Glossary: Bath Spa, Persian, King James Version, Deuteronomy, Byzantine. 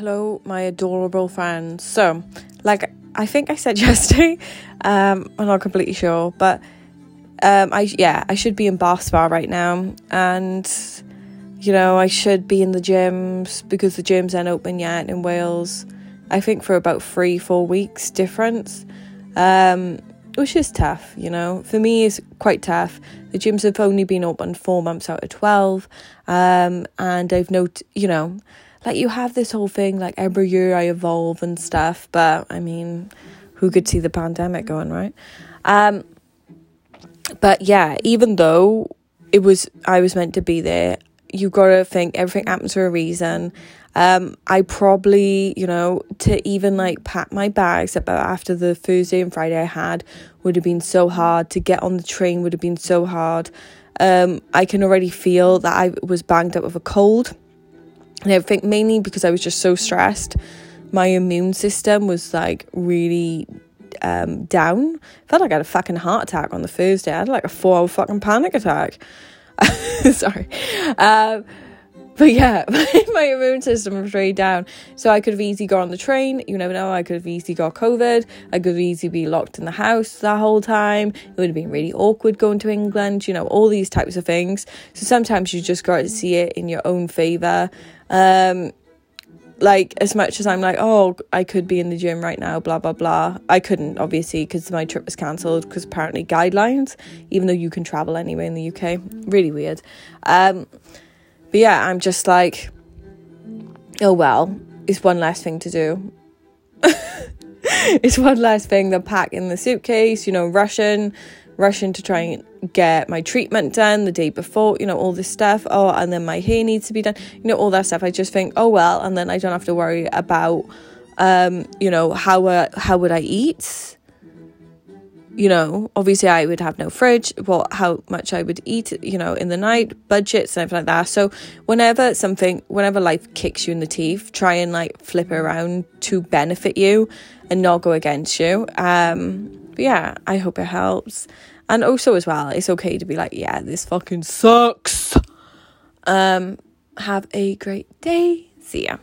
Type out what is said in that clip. Hello, my adorable fans. So, like I think I said yesterday, I'm not completely sure, but I should be in Bath Spa right now, and you know I should be in the gyms because the gyms aren't open yet in Wales. I think for about 3-4 weeks difference, which is tough. You know, for me it's quite tough. The gyms have only been open 4 months out of 12, and I've like, you have this whole thing, like, every year I evolve and stuff, but, I mean, who could see the pandemic going, right? But, yeah, even though I was meant to be there, you've got to think everything happens for a reason. I probably, to even, like, pack my bags up after the Thursday and Friday I had would have been so hard. To get on the train would have been so hard. I can already feel that I was banged up with a cold. And I think mainly because I was just so stressed, my immune system was like really down. I felt like I had a fucking heart attack on the Thursday. I had like a 4-hour fucking panic attack. Sorry. But yeah, my immune system was really down. So I could have easily got on the train. You never know. I could have easily got COVID. I could have easily be locked in the house that whole time. It would have been really awkward going to England, all these types of things. So sometimes you just got to see it in your own favour. Like, as much as I'm like, oh, I could be in the gym right now, blah, blah, blah. I couldn't, obviously, because my trip was cancelled because apparently guidelines, even though you can travel anyway in the UK. Really weird. But yeah, I'm just like, oh well, it's one less thing to do. It's one less thing to pack in the suitcase, rushing to try and get my treatment done the day before, all this stuff. Oh, and then my hair needs to be done, all that stuff. I just think, oh well, and then I don't have to worry about, how would I eat? Obviously I would have no fridge, how much I would eat, in the night, budgets and everything like that. So whenever life kicks you in the teeth, try and like flip it around to benefit you and not go against you. But yeah, I hope it helps. And also as well, it's okay to be like, yeah, this fucking sucks. Have a great day. See ya.